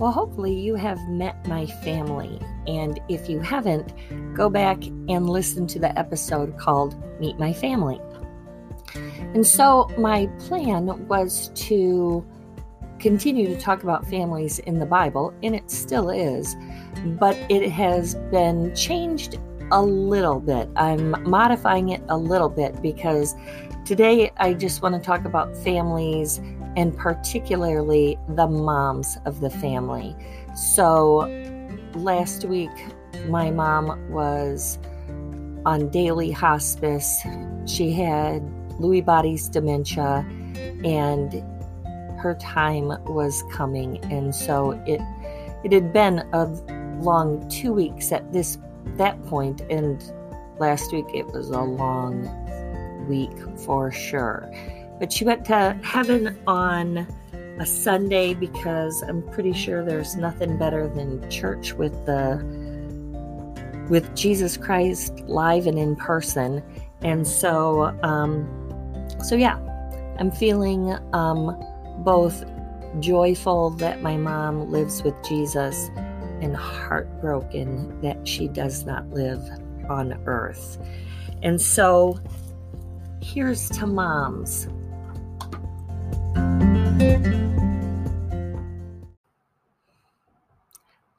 Well, hopefully you have met my family. And if you haven't, go back and listen to the episode called Meet My Family. And so my plan was to continue to talk about families in the Bible, and it still is, but it has been changed a little bit. I'm modifying it a little bit because today I just want to talk about families and particularly the moms of the family. So last week, my mom was on daily hospice. She had Lewy body dementia and her time was coming. And so it had been a long 2 weeks at that point, and last week it was a long week for sure. But she went to heaven on a Sunday because I'm pretty sure there's nothing better than church with Jesus Christ live and in person. And so, yeah, I'm feeling both joyful that my mom lives with Jesus and heartbroken that she does not live on earth. And so here's to moms.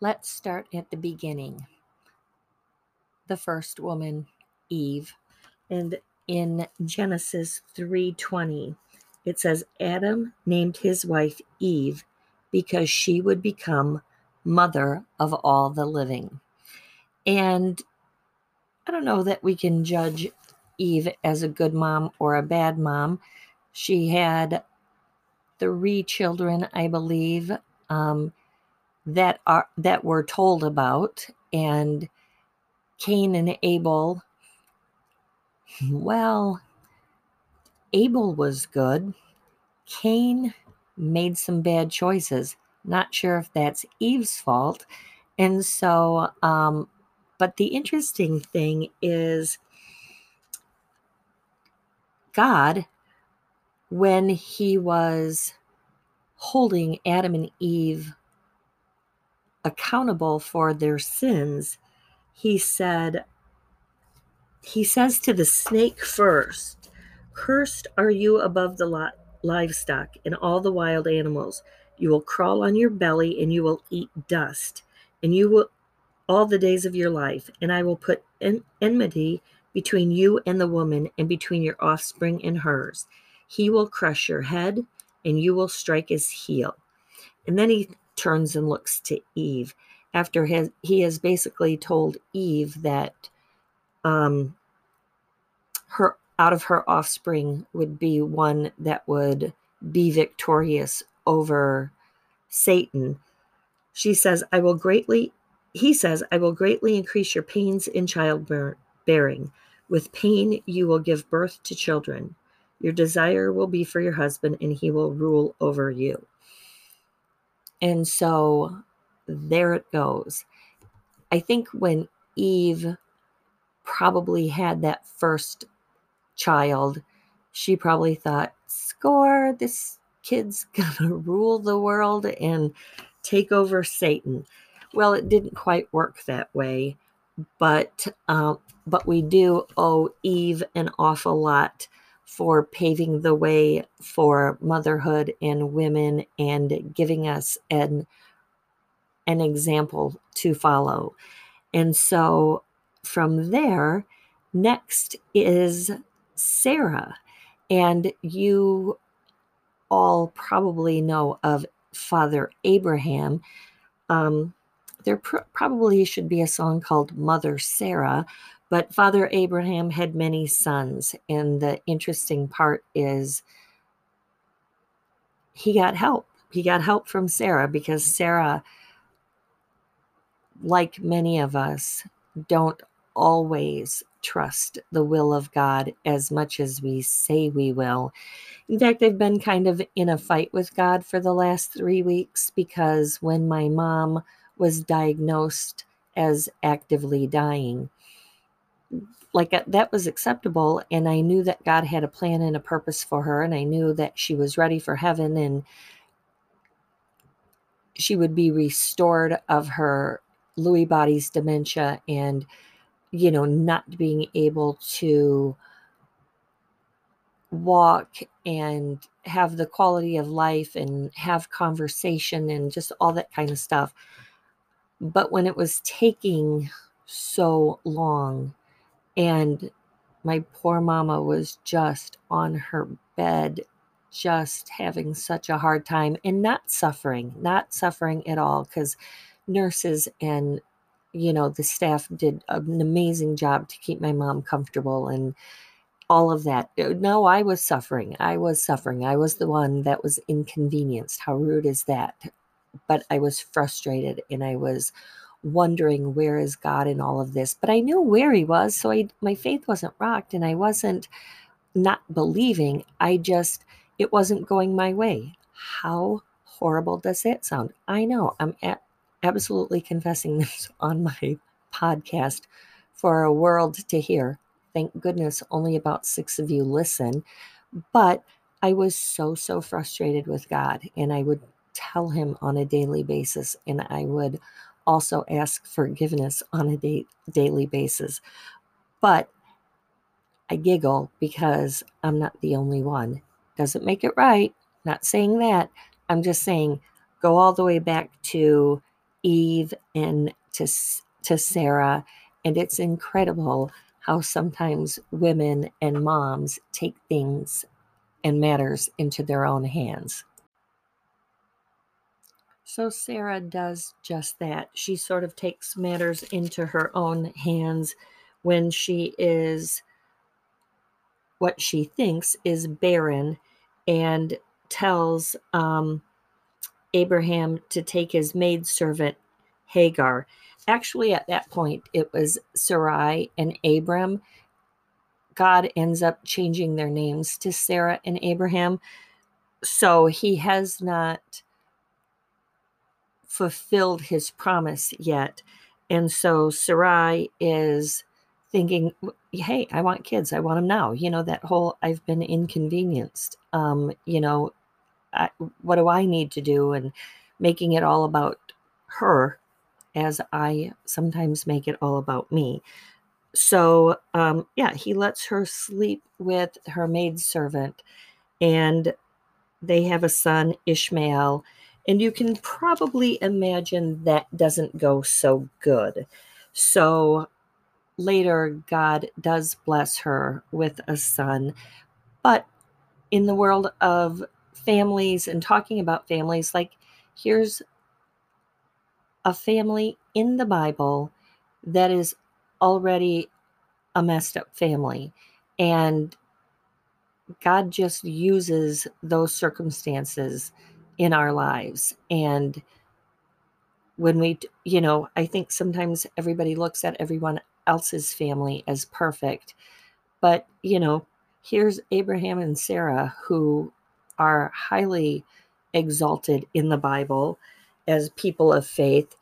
Let's start at the beginning. The first woman, Eve, and in Genesis 3:20, it says, Adam named his wife Eve because she would become mother of all the living. And I don't know that we can judge Eve as a good mom or a bad mom. She had 3 children, I believe, that were told about, and Cain and Abel. Well, Abel was good. Cain made some bad choices. Not sure if that's Eve's fault. And so, but the interesting thing is God, when he was holding Adam and Eve accountable for their sins, he says to the snake first, "Cursed are you above the livestock and all the wild animals. You will crawl on your belly and you will eat dust, and you will all the days of your life. And I will put enmity between you and the woman, and between your offspring and hers. He will crush your head, and you will strike his heel." And then he turns and looks to Eve after he has basically told Eve that her out of her offspring would be one that would be victorious over Satan. He says, "I will greatly increase your pains in childbearing. With pain you will give birth to children. Your desire will be for your husband, and he will rule over you." And so there it goes. I think when Eve probably had that first child, she probably thought, "Score, this kid's gonna rule the world and take over Satan." Well, it didn't quite work that way, but we do owe Eve an awful lot for paving the way for motherhood and women and giving us an example to follow. And so from there, next is Sarah. And you all probably know of Father Abraham. There probably should be a song called Mother Sarah, but Father Abraham had many sons. And the interesting part is he got help. He got help from Sarah because Sarah, like many of us, don't always trust the will of God as much as we say we will. In fact, I've been kind of in a fight with God for the last 3 weeks because when my mom was diagnosed as actively dying, like that was acceptable, and I knew that God had a plan and a purpose for her, and I knew that she was ready for heaven, and she would be restored of her Lewy body's dementia and, you know, not being able to walk and have the quality of life and have conversation and just all that kind of stuff. But when it was taking so long and my poor mama was just on her bed, just having such a hard time and not suffering at all, because nurses and, you know, the staff did an amazing job to keep my mom comfortable and all of that. No, I was suffering. I was the one that was inconvenienced. How rude is that? But I was frustrated and I was wondering, where is God in all of this? But I knew where he was. So my faith wasn't rocked and I wasn't not believing. It wasn't going my way. How horrible does that sound? I know I'm absolutely confessing this on my podcast for a world to hear. Thank goodness only about 6 of you listen. But I was so, so frustrated with God. And I would tell him on a daily basis. And I would also ask forgiveness on a daily basis. But I giggle because I'm not the only one. Doesn't make it right. Not saying that. I'm just saying go all the way back to Eve and to Sarah. And it's incredible how sometimes women and moms take things and matters into their own hands. So Sarah does just that. She sort of takes matters into her own hands when she is what she thinks is barren and tells Abraham to take his maidservant Hagar. Actually, at that point, it was Sarai and Abram. God ends up changing their names to Sarah and Abraham. So he has not fulfilled his promise yet. And so Sarai is thinking, hey, I want kids. I want them now. You know, that whole I've been inconvenienced. You know, what do I need to do? And making it all about her, as I sometimes make it all about me. So, he lets her sleep with her maidservant, and they have a son, Ishmael. And you can probably imagine that doesn't go so good. So later, God does bless her with a son. But in the world of families and talking about families, like, here's a family in the Bible that is already a messed up family. And God just uses those circumstances in our lives. And when we, you know, I think sometimes everybody looks at everyone else's family as perfect. But, you know, here's Abraham and Sarah, who are highly exalted in the Bible as people of faith,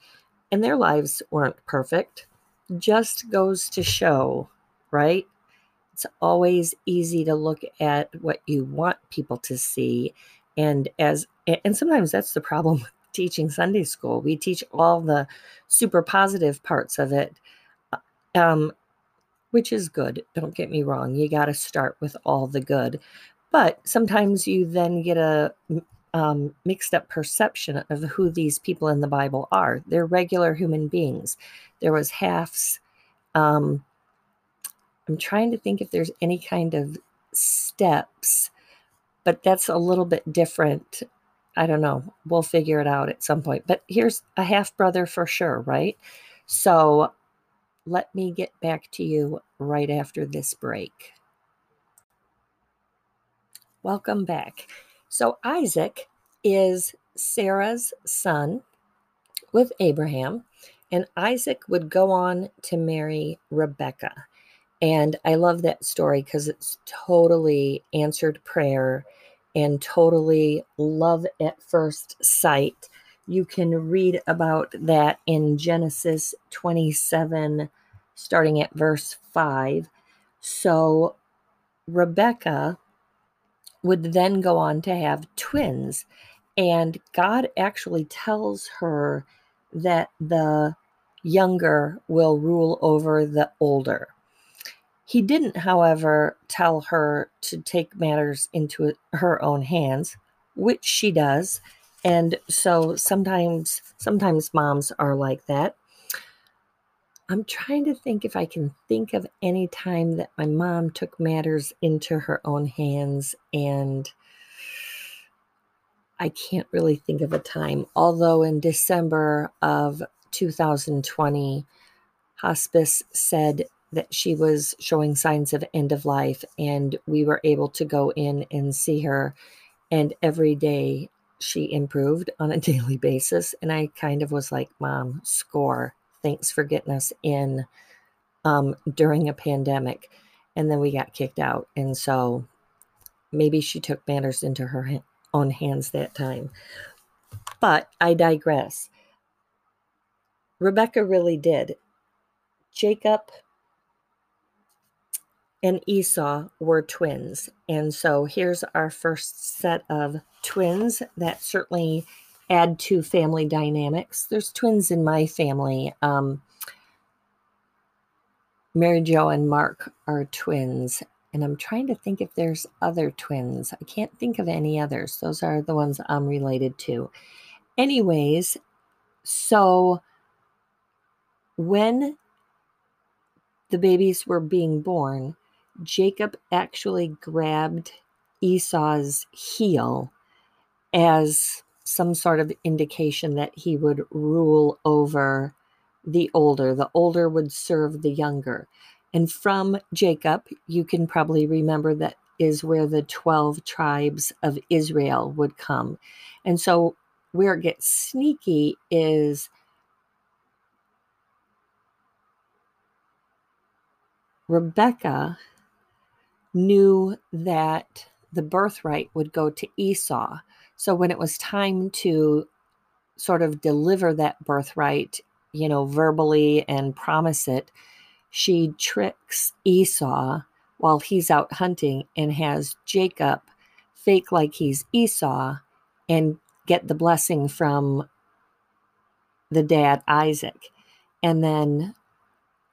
and their lives weren't perfect. Just goes to show, right? It's always easy to look at what you want people to see. And sometimes that's the problem with teaching Sunday school. We teach all the super positive parts of it, which is good. Don't get me wrong. You got to start with all the good. But sometimes you then get a mixed up perception of who these people in the Bible are. They're regular human beings. There was halves. I'm trying to think if there's any kind of steps, but that's a little bit different. I don't know. We'll figure it out at some point. But here's a half brother for sure, right? So let me get back to you right after this break. Welcome back. So Isaac is Sarah's son with Abraham, and Isaac would go on to marry Rebekah. And I love that story because it's totally answered prayer and totally love at first sight. You can read about that in Genesis 27, starting at verse 5. So Rebekah would then go on to have twins. And God actually tells her that the younger will rule over the older. He didn't, however, tell her to take matters into her own hands, which she does. And so sometimes moms are like that. I'm trying to think if I can think of any time that my mom took matters into her own hands, and I can't really think of a time. Although in December of 2020, hospice said that she was showing signs of end of life, and we were able to go in and see her. And every day she improved on a daily basis. And I kind of was like, Mom, score. Thanks for getting us in during a pandemic. And then we got kicked out. And so maybe she took matters into her own hands that time. But I digress. Rebecca really did. Jacob and Esau were twins. And so here's our first set of twins that certainly add to family dynamics. There's twins in my family. Mary Jo and Mark are twins. And I'm trying to think if there's other twins. I can't think of any others. Those are the ones I'm related to. Anyways, so when the babies were being born, Jacob actually grabbed Esau's heel as some sort of indication that he would rule over the older. The older would serve the younger. And from Jacob, you can probably remember that is where the 12 tribes of Israel would come. And so where it gets sneaky is Rebecca knew that the birthright would go to Esau. So when it was time to sort of deliver that birthright, verbally and promise it, she tricks Esau while he's out hunting and has Jacob fake like he's Esau and get the blessing from the dad, Isaac. And then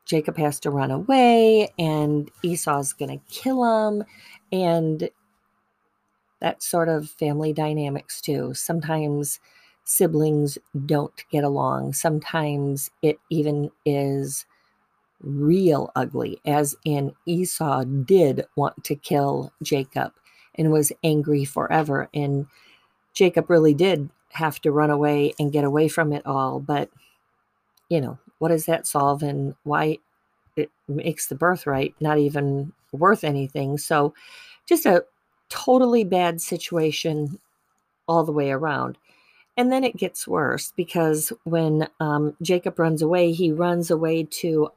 Jacob has to run away and Esau's going to kill him. And that sort of family dynamics too. Sometimes siblings don't get along. Sometimes it even is real ugly, as in Esau did want to kill Jacob and was angry forever. And Jacob really did have to run away and get away from it all. But, what does that solve, and why it makes the birthright not even worth anything? So just a totally bad situation all the way around. And then it gets worse, because when Jacob runs away, he runs away to,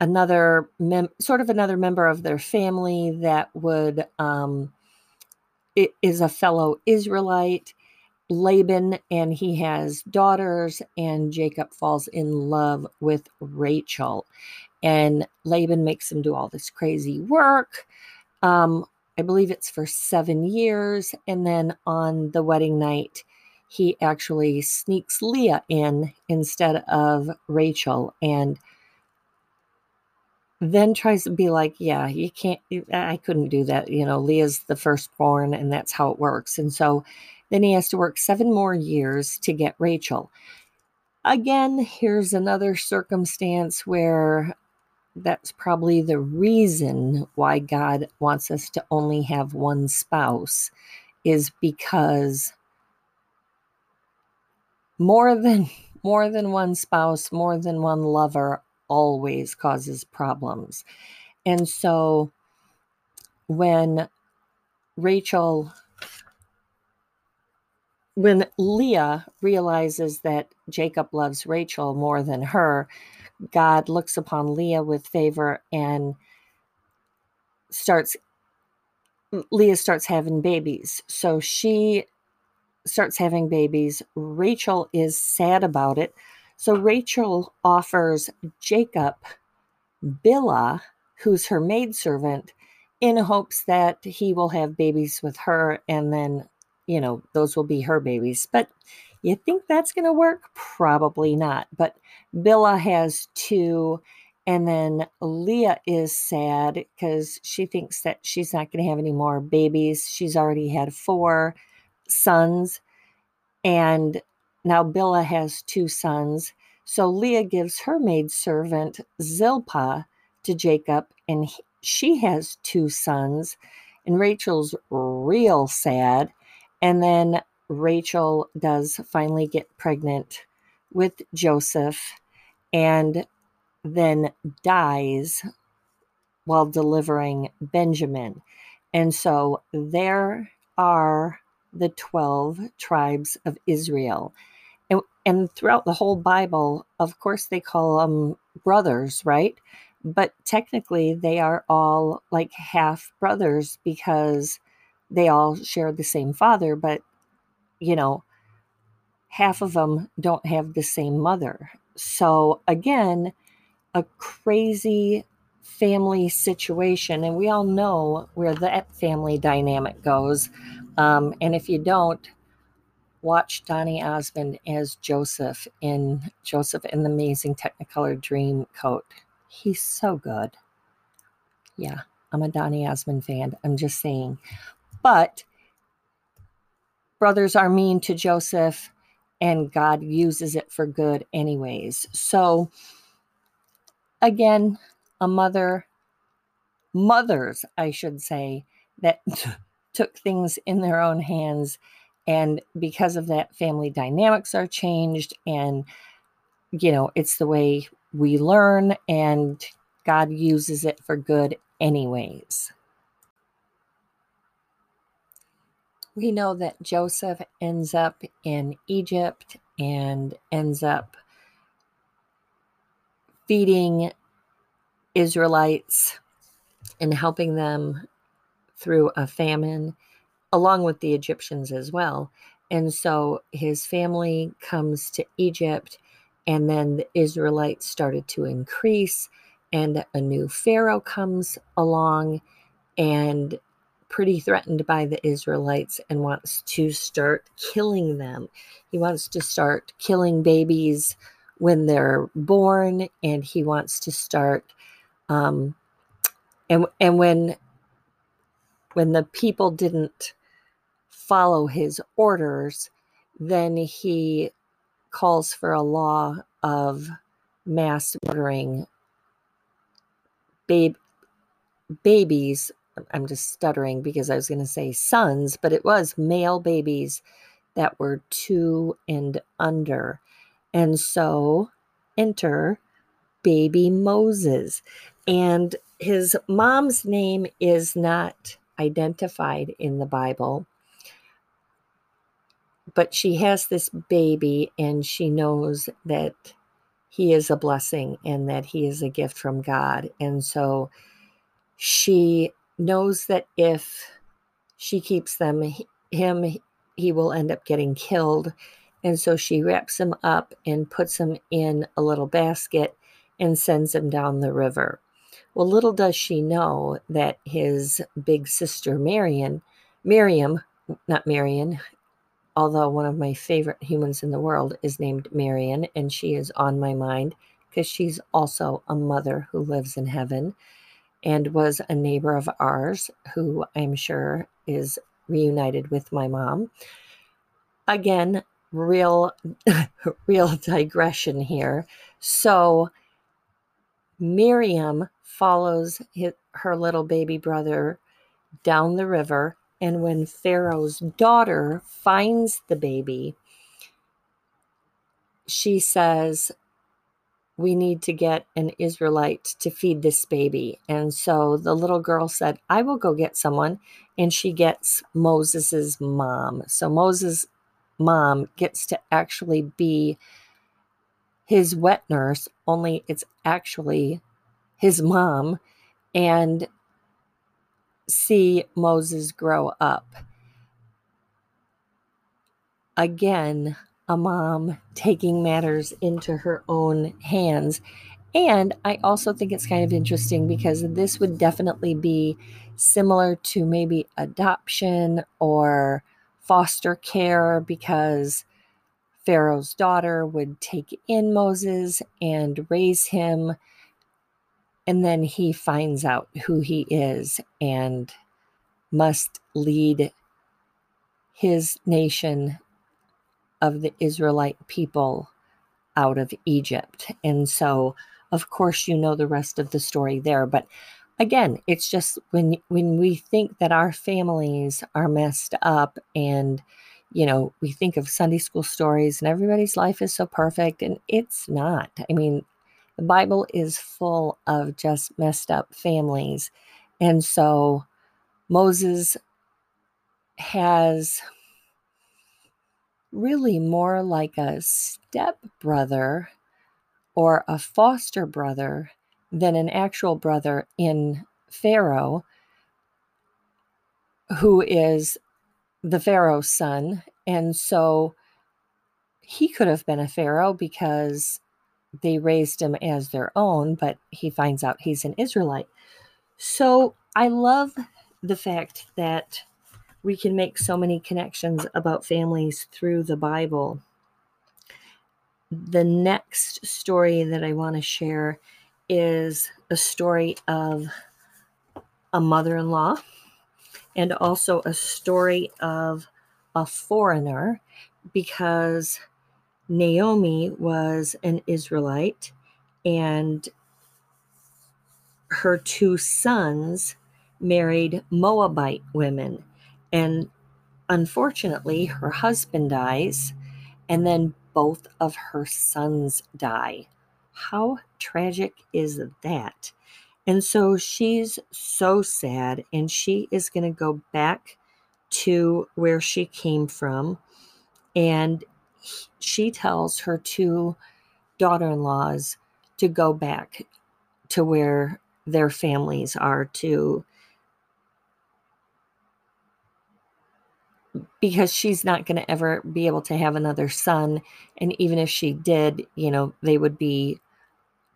another member of their family that would, is a fellow Israelite, Laban, and he has daughters, and Jacob falls in love with Rachel, and Laban makes him do all this crazy work. I believe it's for 7 years. And then on the wedding night, he actually sneaks Leah in instead of Rachel, and then tries to be like, yeah, you can't, I couldn't do that. Leah's the firstborn, and that's how it works. And so then he has to work 7 more years to get Rachel. Again, here's another circumstance where that's probably the reason why God wants us to only have one spouse, is because more than one spouse, more than one lover always causes problems. And so when Leah realizes that Jacob loves Rachel more than her, God looks upon Leah with favor, and Leah starts having babies. So she starts having babies. Rachel is sad about it. So Rachel offers Jacob Bilhah, who's her maidservant, in hopes that he will have babies with her, and then, you know, those will be her babies. But you think that's going to work? Probably not. But Billa has two, and then Leah is sad because she thinks that she's not going to have any more babies. She's already had 4 sons, and now Billa has 2 sons. So Leah gives her maidservant Zilpah to Jacob, and she has 2 sons, and Rachel's real sad. And then Rachel does finally get pregnant with Joseph and then dies while delivering Benjamin. And so there are the 12 tribes of Israel. And throughout the whole Bible, of course, they call them brothers, right? But technically, they are all like half brothers because they all share the same father, but, you know, half of them don't have the same mother. So again, a crazy family situation. And we all know where that family dynamic goes. And if you don't, watch Donny Osmond as Joseph in Joseph and the Amazing Technicolor Dreamcoat. He's so good. Yeah, I'm a Donny Osmond fan. I'm just saying. But brothers are mean to Joseph, and God uses it for good anyways. So again, a mothers, I should say, that took things in their own hands. And because of that, family dynamics are changed. And, you know, it's the way we learn, and God uses it for good anyways. We know that Joseph ends up in Egypt and ends up feeding Israelites and helping them through a famine, along with the Egyptians as well. And so his family comes to Egypt, and then the Israelites started to increase, and a new Pharaoh comes along and pretty threatened by the Israelites and wants to start killing them. He wants to start killing babies when they're born, and he wants to start, and when the people didn't follow his orders, then he calls for a law of mass murdering babies. I'm just stuttering because I was going to say sons, but it was male babies that were 2 and under. And so enter baby Moses. And his mom's name is not identified in the Bible, but she has this baby, and she knows that he is a blessing and that he is a gift from God. And so she knows that if she keeps him, he will end up getting killed. And so she wraps him up and puts him in a little basket and sends him down the river. Well, little does she know that his big sister, Miriam, although one of my favorite humans in the world is named Marian, and she is on my mind because she's also a mother who lives in heaven and was a neighbor of ours who I'm sure is reunited with my mom. Again, real digression here. So Miriam follows her little baby brother down the river, and when Pharaoh's daughter finds the baby, she says, "We need to get an Israelite to feed this baby." And so the little girl said, "I will go get someone." And she gets Moses's mom. So Moses' mom gets to actually be his wet nurse, only it's actually his mom, and see Moses grow up. Again, a mom taking matters into her own hands And I also think it's kind of interesting because this would definitely be similar to maybe adoption or foster care, because Pharaoh's daughter would take in Moses and raise him. And then he finds out who he is and must lead his nation of the Israelite people out of Egypt. And so, of course, you know the rest of the story there. But again, it's just when we think that our families are messed up and, you know, we think of Sunday school stories and everybody's life is so perfect, and it's not. I mean, the Bible is full of just messed up families. And so Moses has really more like a stepbrother or a foster brother than an actual brother in Pharaoh, who is the Pharaoh's son. And so he could have been a Pharaoh because they raised him as their own, but he finds out he's an Israelite. So I love the fact that we can make so many connections about families through the Bible. The next story that I want to share is a story of a mother-in-law and also a story of a foreigner, because Naomi was an Israelite and her two sons married Moabite women. And unfortunately, her husband dies, and then both of her sons die. How tragic is that? And so she's so sad, and she is going to go back to where she came from. And she tells her two daughter-in-laws to go back to where their families are to, because she's not going to ever be able to have another son. And even if she did, you know, they would be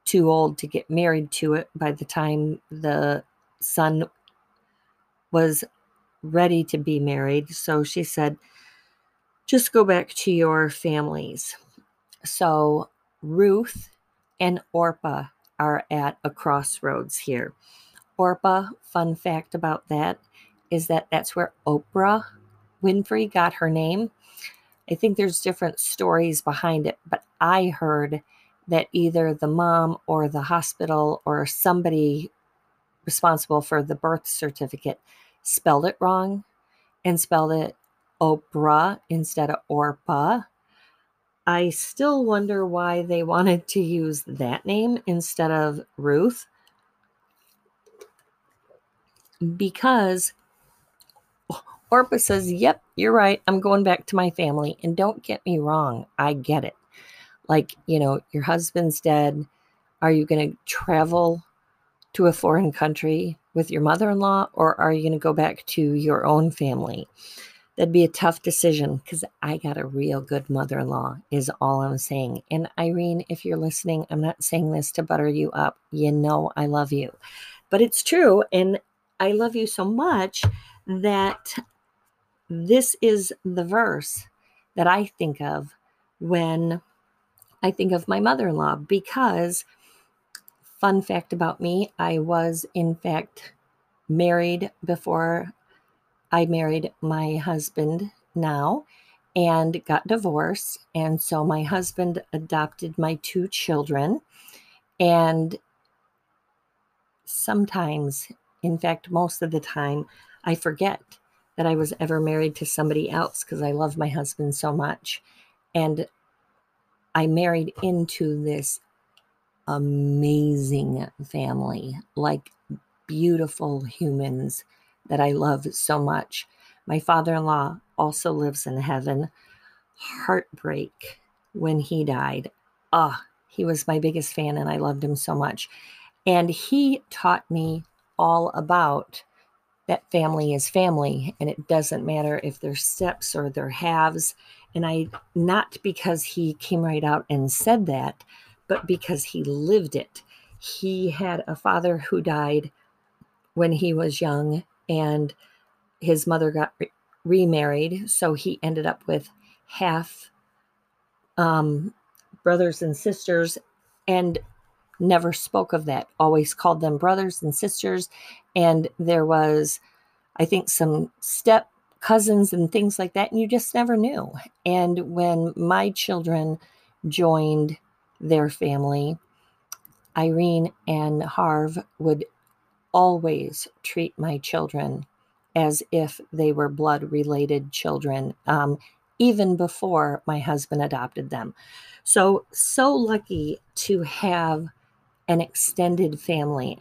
too old to get married to it by the time the son was ready to be married. So she said, just go back to your families. So Ruth and Orpah are at a crossroads here. Orpah, fun fact about that, is that that's where Oprah Winfrey got her name. I think there's different stories behind it, but I heard that either the mom or the hospital or somebody responsible for the birth certificate spelled it wrong and spelled it Oprah instead of Orpah. I still wonder why they wanted to use that name instead of Ruth, because Orpah says, yep, you're right. I'm going back to my family. And don't get me wrong. I get it. Like, you know, your husband's dead. Are you going to travel to a foreign country with your mother-in-law, or are you going to go back to your own family? That'd be a tough decision, because I got a real good mother-in-law is all I'm saying. And Irene, if you're listening, I'm not saying this to butter you up. You know I love you. But it's true, and I love you so much that this is the verse that I think of when I think of my mother-in-law, because, fun fact about me, I was in fact married before I married my husband now, and got divorced. And so my husband adopted my two children. And sometimes, in fact, most of the time, I forget that I was ever married to somebody else, because I love my husband so much. And I married into this amazing family, like beautiful humans that I love so much. My father-in-law also lives in heaven. Heartbreak when he died. He was my biggest fan, and I loved him so much. And he taught me all about that family is family, and it doesn't matter if they're steps or they're halves. And I, not because he came right out and said that, but because he lived it. He had a father who died when he was young, and his mother got remarried. So he ended up with half brothers and sisters, and never spoke of that, always called them brothers and sisters. And there was, I think, some step cousins and things like that. And you just never knew. And when my children joined their family, Irene and Harv would always treat my children as if they were blood-related children, even before my husband adopted them. So lucky to have an extended family.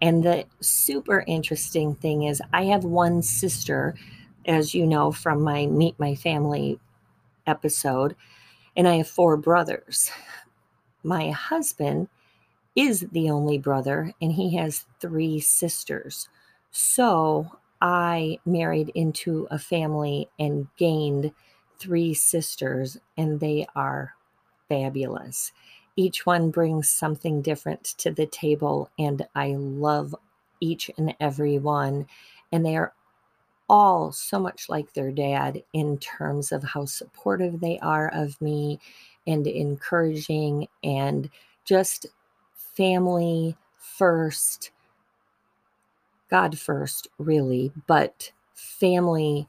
And the super interesting thing is I have one sister, as you know, from my Meet My Family episode, and I have four brothers. My husband is the only brother, and he has three sisters. So I married into a family and gained three sisters, and they are fabulous. Each one brings something different to the table, and I love each and every one. And they are all so much like their dad in terms of how supportive they are of me and encouraging and just family first, God first, really, but family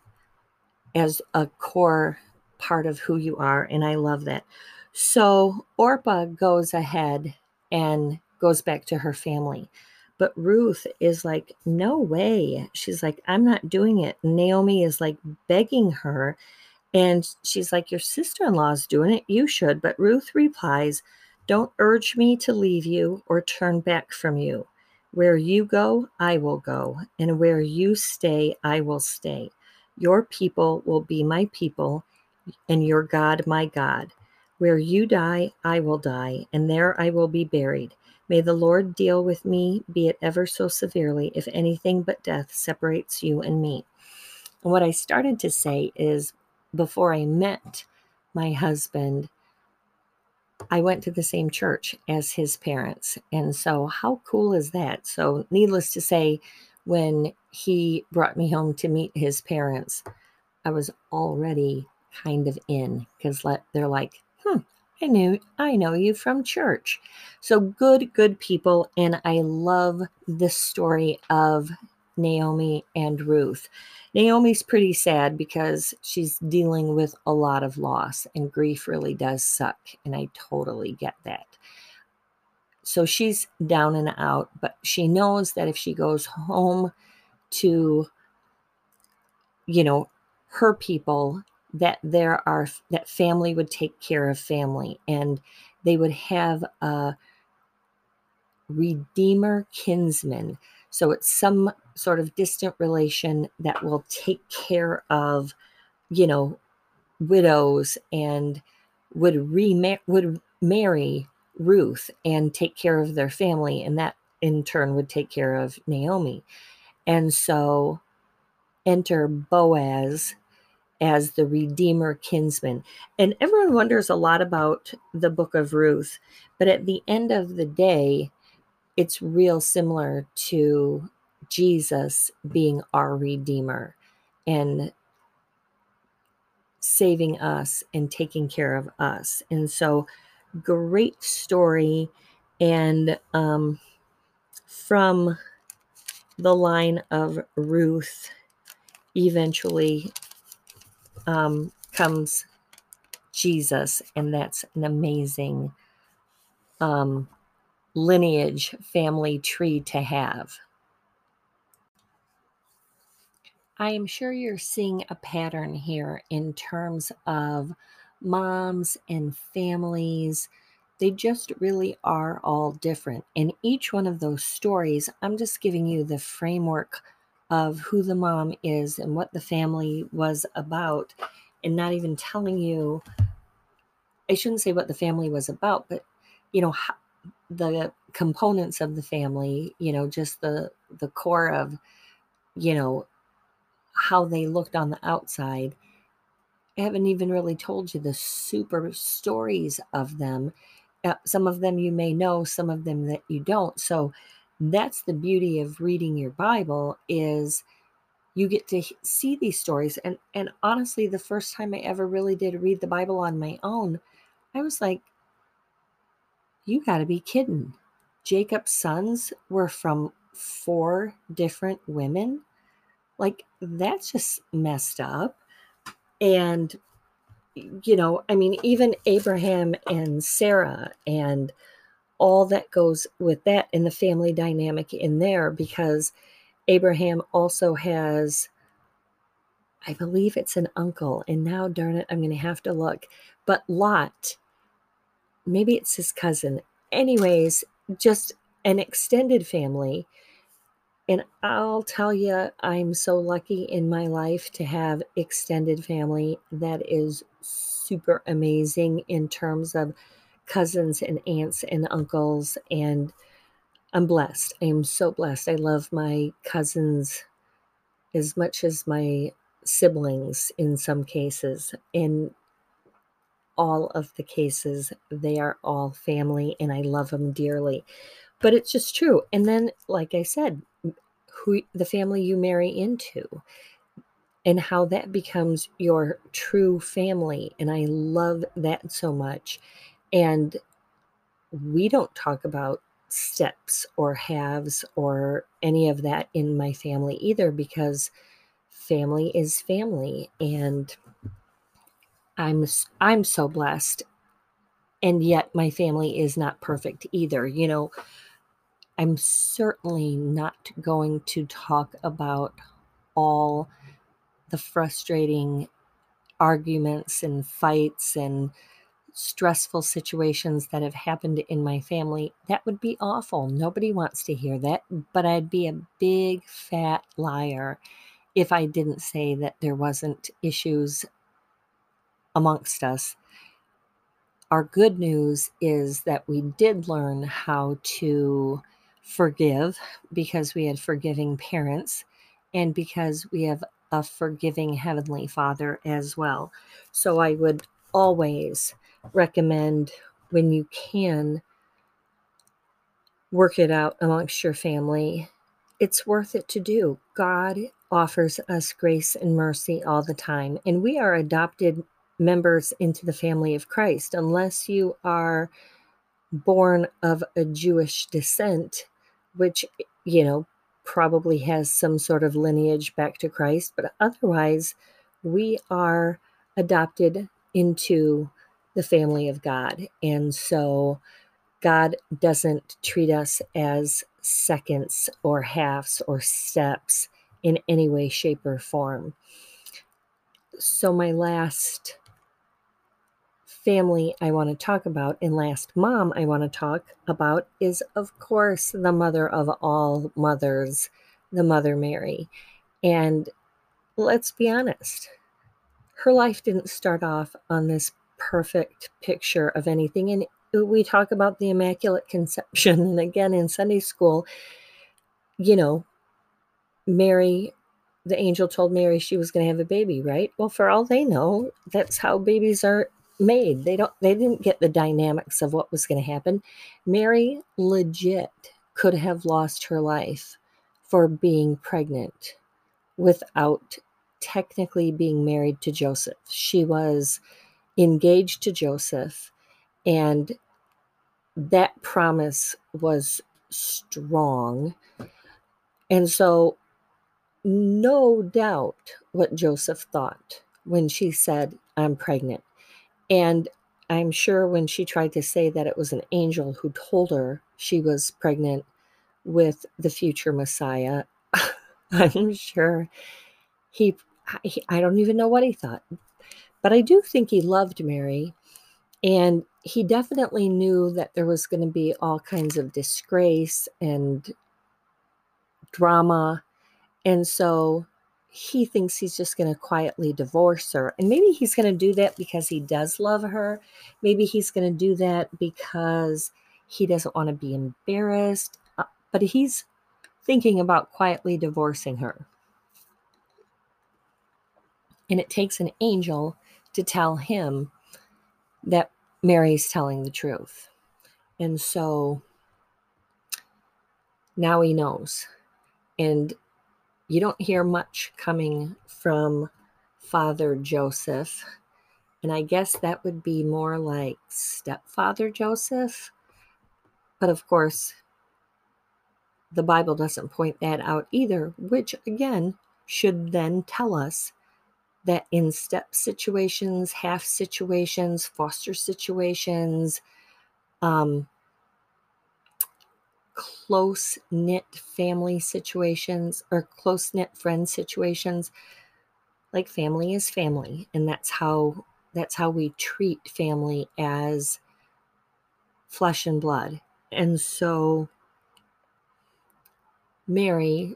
as a core part of who you are. And I love that. So Orpah goes ahead and goes back to her family. But Ruth is like, no way. She's like, I'm not doing it. Naomi is like begging her. And she's like, your sister-in-law's doing it. You should. But Ruth replies, don't urge me to leave you or turn back from you. Where you go, I will go. And where you stay, I will stay. Your people will be my people, and your God, my God. Where you die, I will die, and there I will be buried. May the Lord deal with me, be it ever so severely, if anything but death separates you and me. And what I started to say is, before I met my husband, I went to the same church as his parents. And so how cool is that? So needless to say, when he brought me home to meet his parents, I was already kind of in, because they're like, I know you from church. So good people. And I love this story of Naomi and Ruth. Naomi's pretty sad because she's dealing with a lot of loss, and grief really does suck. And I totally get that. So she's down and out, but she knows that if she goes home to, her people, that family would take care of family, and they would have a redeemer kinsman. So it's some sort of distant relation that will take care of, widows, and would marry Ruth and take care of their family. And that in turn would take care of Naomi. And so enter Boaz as the redeemer kinsman. And everyone wonders a lot about the book of Ruth, but at the end of the day, it's real similar to Jesus being our redeemer and saving us and taking care of us. And so great story. And from the line of Ruth, eventually comes Jesus, and that's an amazing lineage family tree to have. I am sure you're seeing a pattern here in terms of moms and families. They just really are all different. In each one of those stories, I'm just giving you the framework of who the mom is and what the family was about, and not even telling you, I shouldn't say what the family was about, but, how, the components of the family, just the core of, how they looked on the outside. I haven't even really told you the super stories of them Some of them you may know, some of them that you don't. So that's the beauty of reading your Bible, is you get to see these stories. And honestly, the first time I ever really did read the Bible on my own, I was like, you got to be kidding. Jacob's sons were from 4 different women. Like, that's just messed up. And, you know, I mean, even Abraham and Sarah and all that goes with that and the family dynamic in there, because Abraham also has, I believe it's an uncle, and now, darn it, I'm going to have to look. But Lot, maybe it's his cousin. Anyways, just an extended family. And I'll tell you, I'm so lucky in my life to have extended family that is super amazing in terms of cousins and aunts and uncles. And I'm blessed. I am so blessed. I love my cousins as much as my siblings in some cases. In all of the cases, they are all family and I love them dearly. But it's just true. And then, like I said, who the family you marry into and how that becomes your true family. And I love that so much. And we don't talk about steps or halves or any of that in my family either, because family is family. And I'm so blessed. And yet my family is not perfect either. You know, I'm certainly not going to talk about all the frustrating arguments and fights and stressful situations that have happened in my family. That would be awful. Nobody wants to hear that, but I'd be a big fat liar if I didn't say that there wasn't issues amongst us. Our good news is that we did learn how to forgive, because we had forgiving parents and because we have a forgiving Heavenly Father as well. So I would always recommend, when you can, work it out amongst your family. It's worth it to do. God offers us grace and mercy all the time, and we are adopted members into the family of Christ. Unless you are born of a Jewish descent, which, you know, probably has some sort of lineage back to Christ, but otherwise we are adopted into the family of God. And so God doesn't treat us as seconds or halves or steps in any way, shape, or form. So my last family I want to talk about, and last mom I want to talk about, is, of course, the mother of all mothers, the Mother Mary. And let's be honest, her life didn't start off on this perfect picture of anything. And we talk about the Immaculate Conception. And again, in Sunday school, you know, Mary, the angel told Mary she was going to have a baby, right? Well, for all they know, that's how babies are made. They didn't get the dynamics of what was going to happen. Mary legit could have lost her life for being pregnant without technically being married to Joseph. She was engaged to Joseph, and that promise was strong. And so, no doubt what Joseph thought when she said, I'm pregnant. And I'm sure when she tried to say that it was an angel who told her she was pregnant with the future Messiah, I'm sure I don't even know what he thought. But I do think he loved Mary, and he definitely knew that there was going to be all kinds of disgrace and drama. And so he thinks he's just going to quietly divorce her. And maybe he's going to do that because he does love her. Maybe he's going to do that because he doesn't want to be embarrassed. But he's thinking about quietly divorcing her. And it takes an angel to tell him that Mary's telling the truth. And so now he knows. And you don't hear much coming from Father Joseph. And I guess that would be more like Stepfather Joseph. But of course, the Bible doesn't point that out either, which again should then tell us that in step situations, half situations, foster situations, close-knit family situations or close-knit friend situations, like family is family. And that's how we treat family as flesh and blood. And so Mary,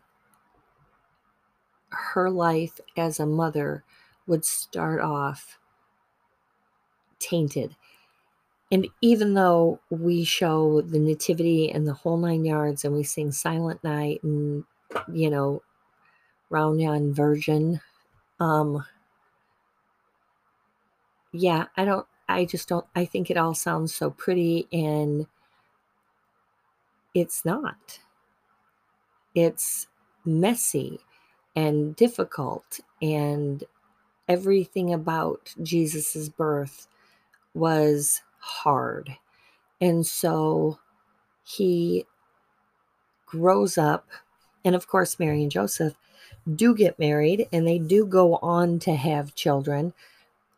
her life as a mother would start off tainted. And even though we show the nativity and the whole nine yards and we sing Silent Night and, you know, Round Yon Virgin, I think it all sounds so pretty, and it's not. It's messy and difficult, and everything about Jesus's birth was hard. And so he grows up, and of course Mary and Joseph do get married, and they do go on to have children.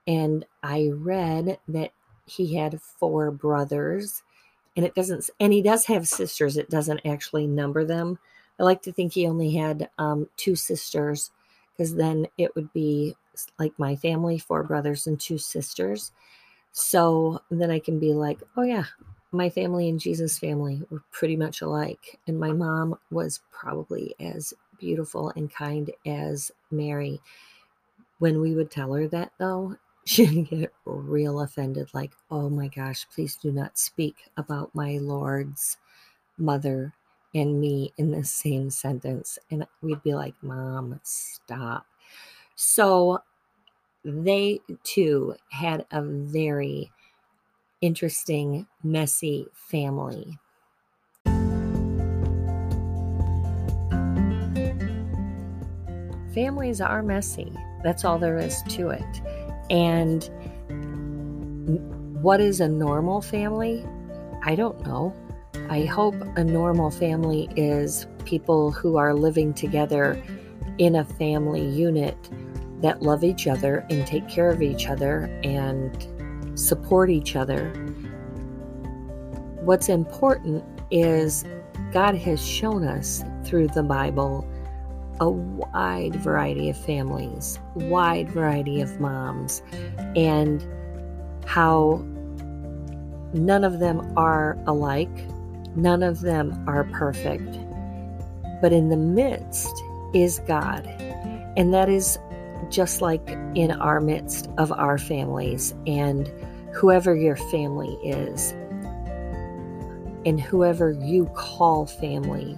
And I read that he had 4 brothers, and he does have sisters. It doesn't actually number them. I like to think he only had 2 sisters, because then it would be like my family, 4 brothers and 2 sisters. So then I can be like, oh yeah, my family and Jesus' family were pretty much alike. And my mom was probably as beautiful and kind as Mary. When we would tell her that, though, she'd get real offended, like, oh my gosh, please do not speak about my Lord's mother and me in the same sentence. And we'd be like, Mom, stop. So they too had a very interesting, messy family. Families are messy. That's all there is to it. And what is a normal family? I don't know. I hope a normal family is people who are living together in a family unit that love each other and take care of each other and support each other. What's important is God has shown us through the Bible a wide variety of families, wide variety of moms, and how none of them are alike, none of them are perfect, but in the midst is God. And that is just like in our midst of our families, and whoever your family is and whoever you call family,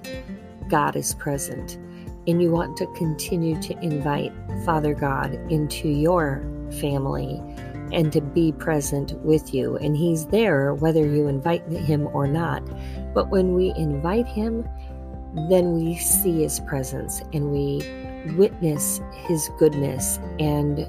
God is present. And you want to continue to invite Father God into your family and to be present with you. And he's there whether you invite him or not. But when we invite him, then we see his presence and we witness his goodness, and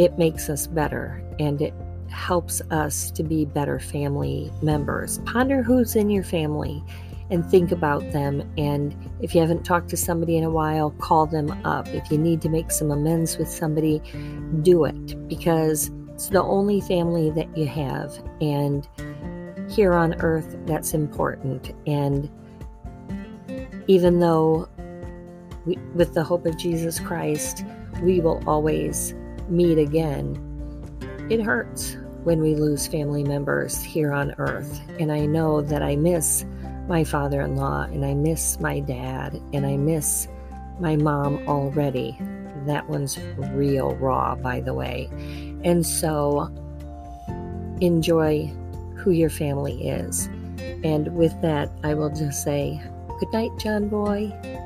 it makes us better and it helps us to be better family members. Ponder who's in your family and think about them. And if you haven't talked to somebody in a while, call them up. If you need to make some amends with somebody, do it, because it's the only family that you have. And here on earth, that's important. And even though with the hope of Jesus Christ, we will always meet again, it hurts when we lose family members here on earth. And I know that I miss my father-in-law, and I miss my dad, and I miss my mom already. That one's real raw, by the way. And so enjoy who your family is. And with that, I will just say, good night, John Boy.